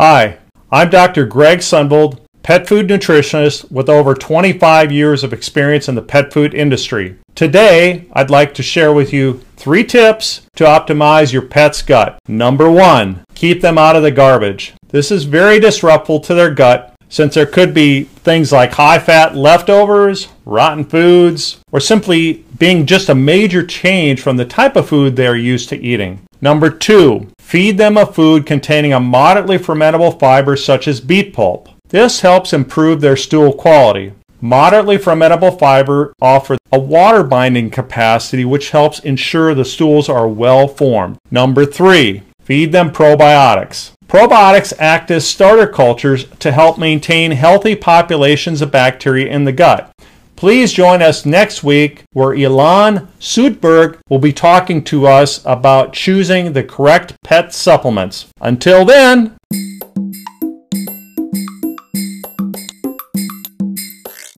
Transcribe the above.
Hi, I'm Dr. Greg Sundvold, pet food nutritionist with over 25 years of experience in the pet food industry. Today, I'd like to share with you 3 tips to optimize your pet's gut. Number 1, keep them out of the garbage. This is very disruptive to their gut since there could be things like high-fat leftovers, rotten foods, or simply being just a major change from the type of food they're used to eating. Number 2, feed them a food containing a moderately fermentable fiber such as beet pulp. This helps improve their stool quality. Moderately fermentable fiber offers a water binding capacity which helps ensure the stools are well formed. Number 3, feed them probiotics. Probiotics act as starter cultures to help maintain healthy populations of bacteria in the gut. Please join us next week where Elon Sudberg will be talking to us about choosing the correct pet supplements. Until then,